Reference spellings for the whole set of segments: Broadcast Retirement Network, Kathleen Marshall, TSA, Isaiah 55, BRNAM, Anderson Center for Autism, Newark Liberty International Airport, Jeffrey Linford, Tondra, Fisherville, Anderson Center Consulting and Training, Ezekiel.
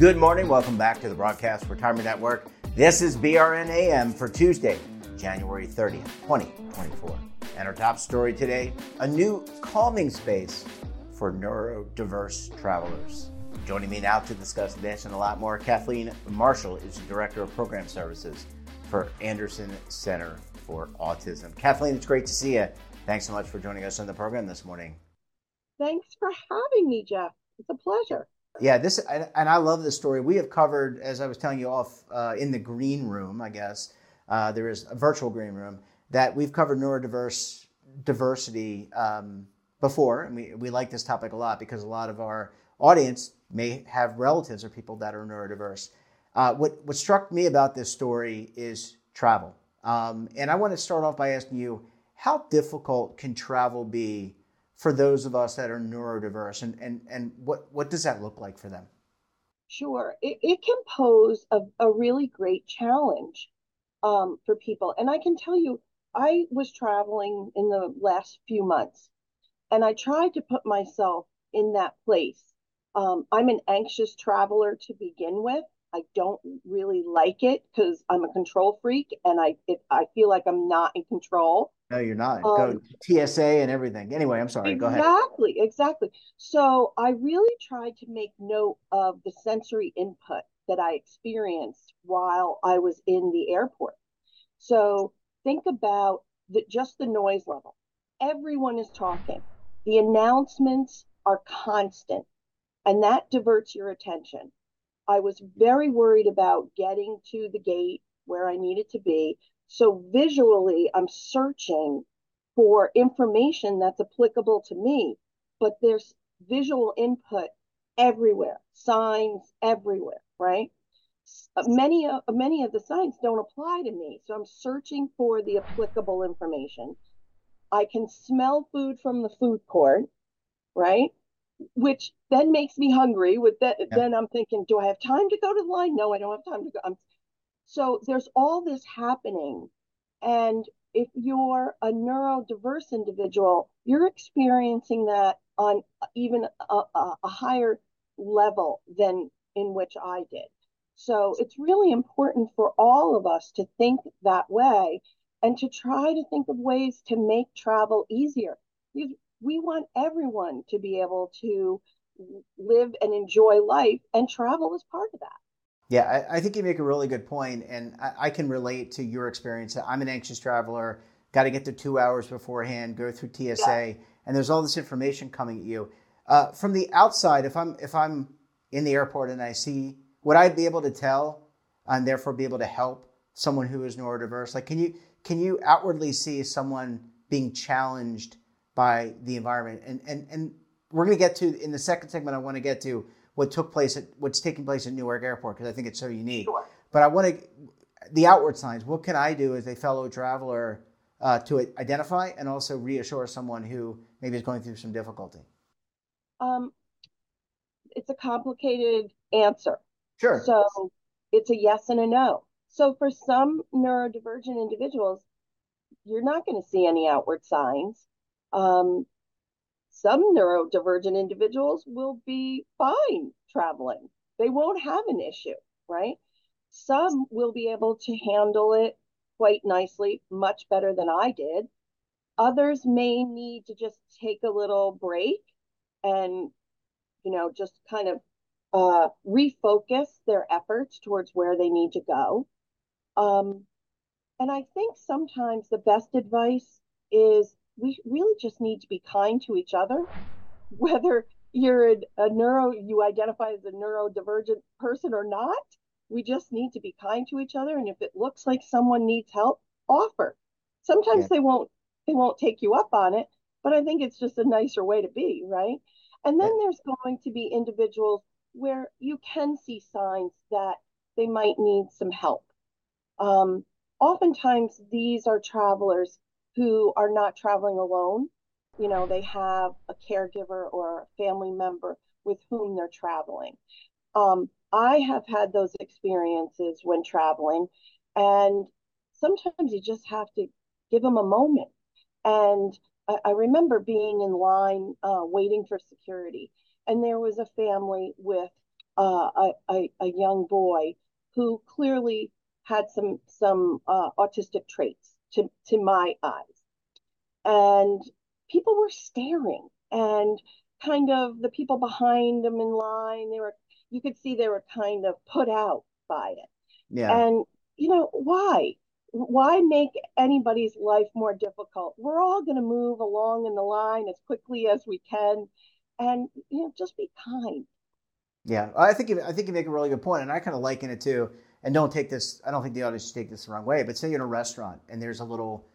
Good morning. Welcome back to the Broadcast Retirement Network. This is BRNAM for Tuesday, January 30th, 2024. And our top story today, a new calming space for neurodiverse travelers. Joining me now to discuss this and a lot more, Kathleen Marshall is the Director of Program Services for Anderson Center for Autism. Kathleen, it's great to see you. Thanks so much for joining us on the program this morning. Thanks for having me, Jeff. It's a pleasure. Yeah, and I love this story. We have covered, as I was telling you off, in the green room, I guess, there is a virtual green room, that we've covered neurodiversity before, and we like this topic a lot because a lot of our audience may have relatives or people that are neurodiverse. What struck me about this story is travel. And I want to start off by asking you, how difficult can travel be for those of us that are neurodiverse, and what does that look like for them? Sure. It can pose a really great challenge for people. And I can tell you, I was traveling in the last few months, and I tried to put myself in that place. I'm an anxious traveler to begin with. I don't really like it because I'm a control freak, and I feel like I'm not in control. No, you're not. Go TSA and everything. Anyway, I'm sorry. Go ahead. Exactly. So I really tried to make note of the sensory input that I experienced while I was in the airport. So think about just the noise level. Everyone is talking. The announcements are constant, and that diverts your attention. I was very worried about getting to the gate where I needed to be. So visually, I'm searching for information that's applicable to me, but there's visual input everywhere, signs everywhere, right? Many of the signs don't apply to me, so I'm searching for the applicable information. I can smell food from the food court, right? Which then makes me hungry. Then I'm thinking, do I have time to go to the line? No, I don't have time to go. So there's all this happening, and if you're a neurodiverse individual, you're experiencing that on even a higher level than in which I did. So it's really important for all of us to think that way and to try to think of ways to make travel easier. We want everyone to be able to live and enjoy life, and travel is part of that. Yeah, I think you make a really good point, and I can relate to your experience. I'm an anxious traveler, got to get there 2 hours beforehand, go through TSA, yeah. And there's all this information coming at you. From the outside, if I'm in the airport and I see, would I be able to tell and therefore be able to help someone who is neurodiverse? Like, can you outwardly see someone being challenged by the environment? And we're going to get to, in the second segment, I want to get to what's taking place at Newark Airport, because I think it's so unique. Sure. But I want to, the outward signs, what can I do as a fellow traveler to identify and also reassure someone who maybe is going through some difficulty? It's a complicated answer. Sure. So it's a yes and a no. So for some neurodivergent individuals, you're not going to see any outward signs. Some neurodivergent individuals will be fine traveling. They won't have an issue, right? Some will be able to handle it quite nicely, much better than I did. Others may need to just take a little break and, just kind of refocus their efforts towards where they need to go. And I think sometimes the best advice is we really just need to be kind to each other. Whether you identify as a neurodivergent person or not, we just need to be kind to each other. And if it looks like someone needs help, offer. Sometimes they won't take you up on it, but I think it's just a nicer way to be, right? And then there's going to be individuals where you can see signs that they might need some help. Oftentimes these are travelers who are not traveling alone. They have a caregiver or a family member with whom they're traveling. I have had those experiences when traveling, and sometimes you just have to give them a moment. And I remember being in line waiting for security, and there was a family with a young boy who clearly had some autistic traits to my eyes. And people were staring, and kind of the people behind them in line, you could see they were kind of put out by it. Yeah. And, why? Why make anybody's life more difficult? We're all going to move along in the line as quickly as we can, and just be kind. Yeah, I think you make a really good point, and I kind of liken it to. And don't take this. I don't think the audience should take this the wrong way. But say you're in a restaurant and there's a little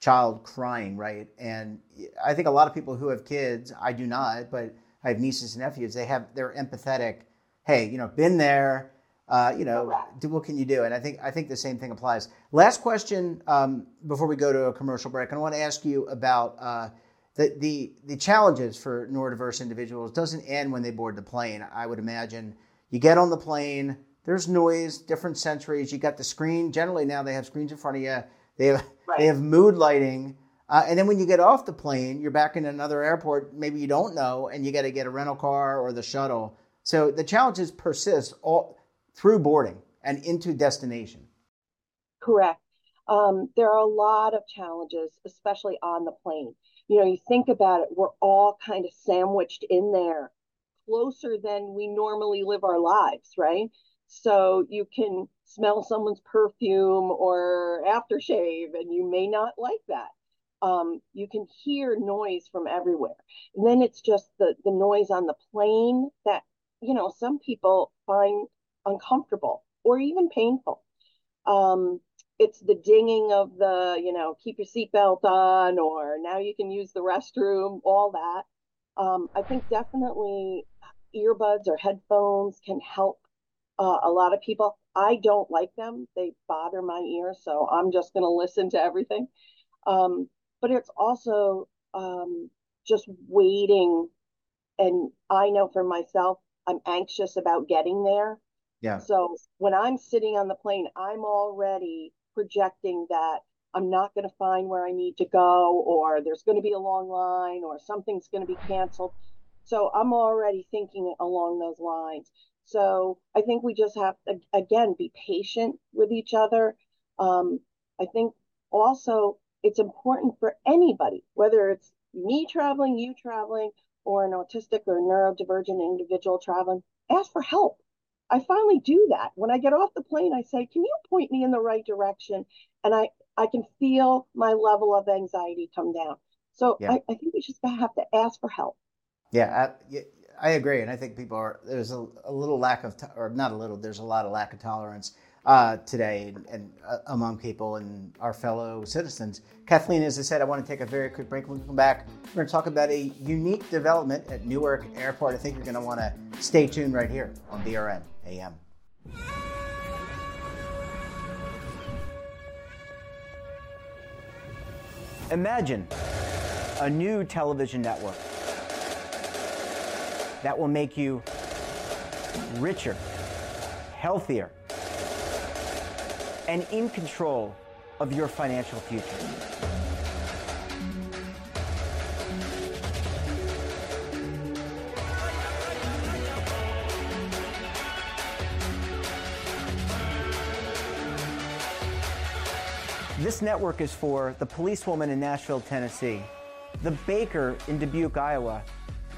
child crying, right? And I think a lot of people who have kids, I do not, but I have nieces and nephews. They're empathetic. Hey, been there. What can you do? And I think the same thing applies. Last question before we go to a commercial break, and I want to ask you about the challenges for neurodiverse individuals. It doesn't end when they board the plane. I would imagine you get on the plane. There's noise, different sensories. You got the screen. Generally now they have screens in front of you. They have mood lighting, and then when you get off the plane, you're back in another airport. Maybe you don't know, and you got to get a rental car or the shuttle. So the challenges persist all through boarding and into destination. Correct. There are a lot of challenges, especially on the plane. You think about it, we're all kind of sandwiched in there, closer than we normally live our lives, right? So you can smell someone's perfume or aftershave, and you may not like that. You can hear noise from everywhere. And then it's just the noise on the plane that, some people find uncomfortable or even painful. It's the dinging of the, keep your seatbelt on, or now you can use the restroom, all that. I think definitely earbuds or headphones can help a lot of people. I don't like them. They bother my ears, so I'm just going to listen to everything. But it's also just waiting. And I know for myself, I'm anxious about getting there. Yeah. So when I'm sitting on the plane, I'm already projecting that I'm not going to find where I need to go, or there's going to be a long line, or something's going to be canceled. So I'm already thinking along those lines. So I think we just have to, again, be patient with each other. I think also it's important for anybody, whether it's me traveling, you traveling, or an autistic or neurodivergent individual traveling, ask for help. I finally do that. When I get off the plane, I say, can you point me in the right direction? And I can feel my level of anxiety come down. So yeah. I think we just have to ask for help. Yeah, I agree. And I think people are, there's a little lack of, or not a little, there's a lot of lack of tolerance today and among people and our fellow citizens. Kathleen, as I said, I want to take a very quick break. When we come back, we're going to talk about a unique development at Newark Airport. I think you're going to want to stay tuned right here on BRN AM. Imagine a new television network that will make you richer, healthier, and in control of your financial future. This network is for the policewoman in Nashville, Tennessee, the baker in Dubuque, Iowa,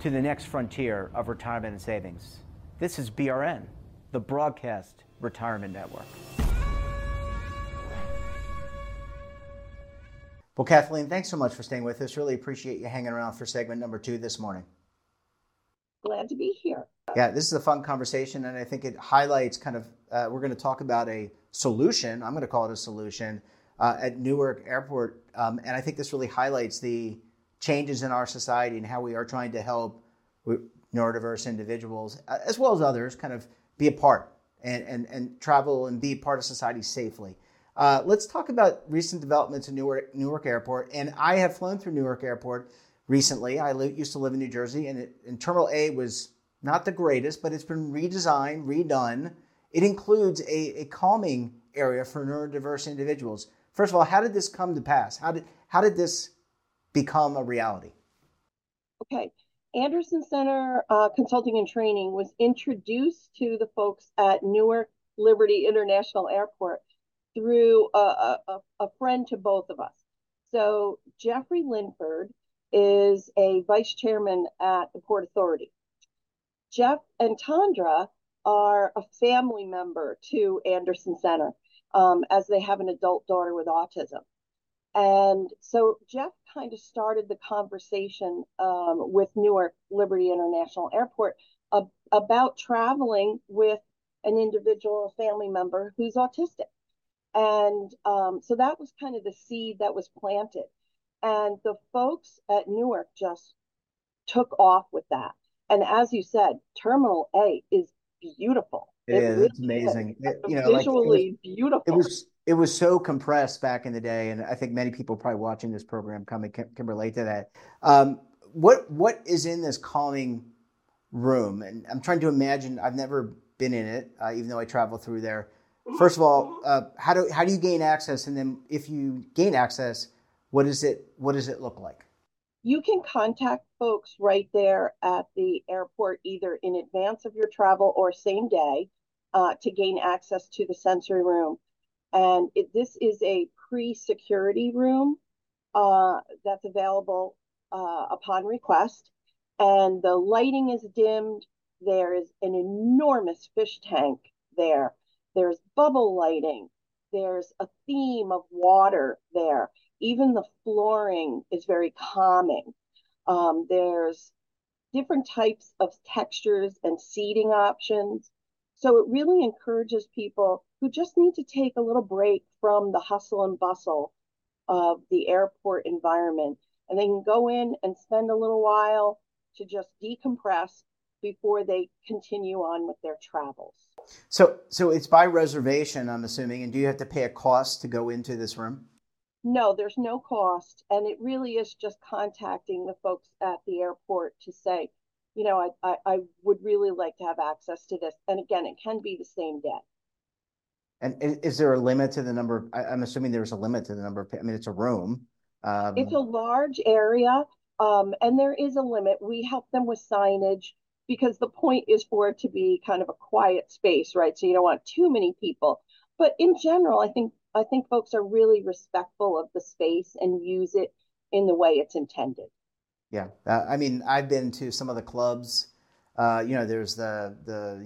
to the next frontier of retirement and savings. This is BRN, the Broadcast retirement network. Well, Kathleen, thanks so much for staying with us. Really appreciate you hanging around for segment number 2 this morning. Glad to be here. Yeah, this is a fun conversation, and I think it highlights kind of, we're going to talk about a solution, I'm going to call it a solution, at Newark Airport, and I think this really highlights the changes in our society and how we are trying to help neurodiverse individuals, as well as others, kind of be a part and travel and be part of society safely. Let's talk about recent developments in Newark Airport, and I have flown through Newark Airport recently. I used to live in New Jersey, and Terminal A was not the greatest, but it's been redesigned, redone. It includes a calming area for neurodiverse individuals. First of all, how did this come to pass? How did this become a reality? Okay. Anderson Center Consulting and Training was introduced to the folks at Newark Liberty International Airport through a friend to both of us. So Jeffrey Linford is a vice chairman at the Port Authority. Jeff and Tondra are a family member to Anderson Center, as they have an adult daughter with autism. And so Jeff kind of started the conversation with Newark Liberty International Airport about traveling with an individual family member who's autistic. And so that was kind of the seed that was planted. And the folks at Newark just took off with that. And as you said, Terminal A is beautiful. It is. It's amazing. Visually, beautiful. It was so compressed back in the day, and I think many people probably watching this program can relate to that. What is in this calming room? And I'm trying to imagine. I've never been in it, even though I travel through there. First of all, how do you gain access? And then, if you gain access, what does it look like? You can contact folks right there at the airport, either in advance of your travel or same day, to gain access to the sensory room. And this is a pre-security room that's available upon request. And the lighting is dimmed. There is an enormous fish tank there. There's bubble lighting. There's a theme of water there. Even the flooring is very calming. There's different types of textures and seating options. So it really encourages people who just need to take a little break from the hustle and bustle of the airport environment. And they can go in and spend a little while to just decompress before they continue on with their travels. So it's by reservation, I'm assuming. And do you have to pay a cost to go into this room? No, there's no cost. And it really is just contacting the folks at the airport to say, you know, I would really like to have access to this. And again, it can be the same day. And is there a limit to the number? I'm assuming there's a limit to the number of, I mean, it's a room. It's a large area, and there is a limit. We help them with signage because the point is for it to be kind of a quiet space, right? So you don't want too many people. But in general, I think folks are really respectful of the space and use it in the way it's intended. Yeah. I mean, I've been to some of the clubs. You know, there's the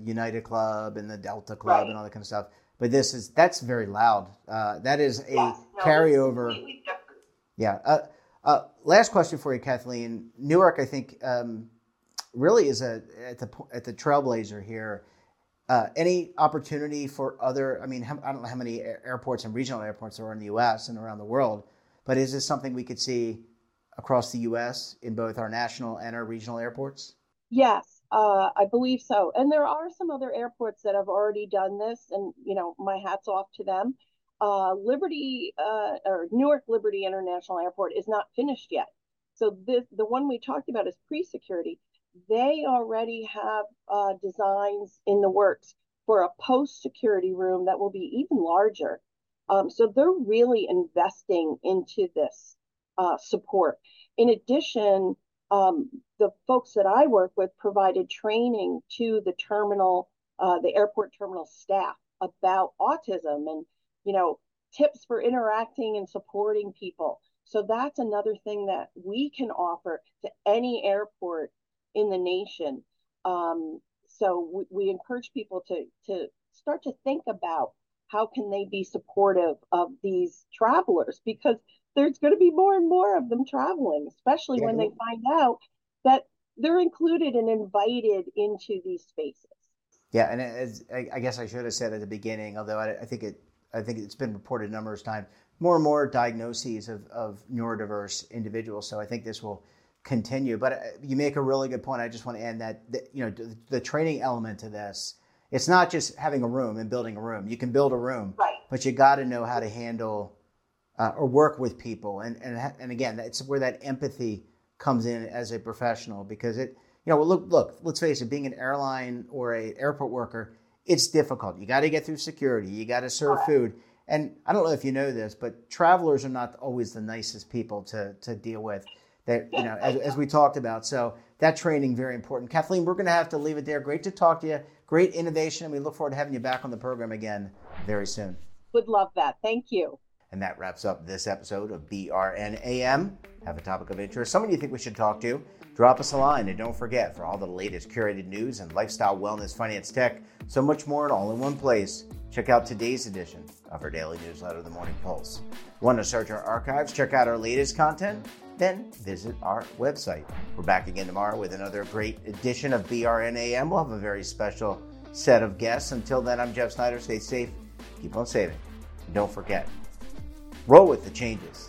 United Club and the Delta Club, right, and all that kind of stuff. But that's very loud. That is a carryover. It's completely different. Yeah. Last question for you, Kathleen. Newark, I think, really is at the trailblazer here. Any opportunity for other, I mean, I don't know how many airports and regional airports there are in the U.S. and around the world, but is this something we could see across the U.S. in both our national and our regional airports? Yes, I believe so. And there are some other airports that have already done this, and, you know, my hat's off to them. Newark Liberty International Airport is not finished yet. So the one we talked about is pre-security. They already have designs in the works for a post-security room that will be even larger. So they're really investing into this support. In addition, the folks that I work with provided training to the airport terminal staff about autism and, you know, tips for interacting and supporting people. So that's another thing that we can offer to any airport in the nation. So we encourage people to start to think about how can they be supportive of these travelers, because there's going to be more and more of them traveling, especially when they find out that they're included and invited into these spaces. Yeah, and as I guess I should have said at the beginning, although I think it's been reported a number of times, more and more diagnoses of neurodiverse individuals. So I think this will continue. But you make a really good point. I just want to add that you know, the training element to this, it's not just having a room and building a room. You can build a room, right, but you got to know how to handle or work with people. And again, that's where that empathy comes in as a professional, because it, you know, well, look, let's face it, being an airline or an airport worker, it's difficult. You got to get through security. You got to serve food. And I don't know if you know this, but travelers are not always the nicest people to deal with, that, you know, as we talked about. So that training, very important. Kathleen, we're going to have to leave it there. Great to talk to you. Great innovation. And we look forward to having you back on the program again very soon. Would love that. Thank you. And that wraps up this episode of BRNAM. Have a topic of interest, someone you think we should talk to? Drop us a line, and don't forget, for all the latest curated news and lifestyle, wellness, finance, tech, so much more, and all in one place, check out today's edition of our daily newsletter, The Morning Pulse. Want to search our archives, check out our latest content? Then visit our website. We're back again tomorrow with another great edition of BRNAM. We'll have a very special set of guests. Until then, I'm Jeff Snyder. Stay safe. Keep on saving. And don't forget, roll with the changes.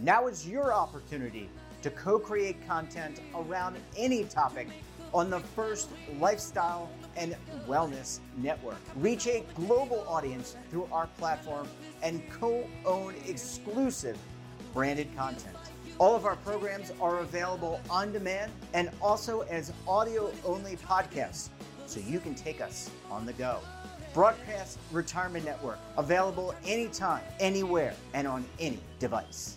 Now is your opportunity to co-create content around any topic on the first Lifestyle and Wellness Network. Reach a global audience through our platform and co-own exclusive branded content. All of our programs are available on demand and also as audio-only podcasts, so you can take us on the go. Broadcast Retirement Network, available anytime, anywhere, and on any device.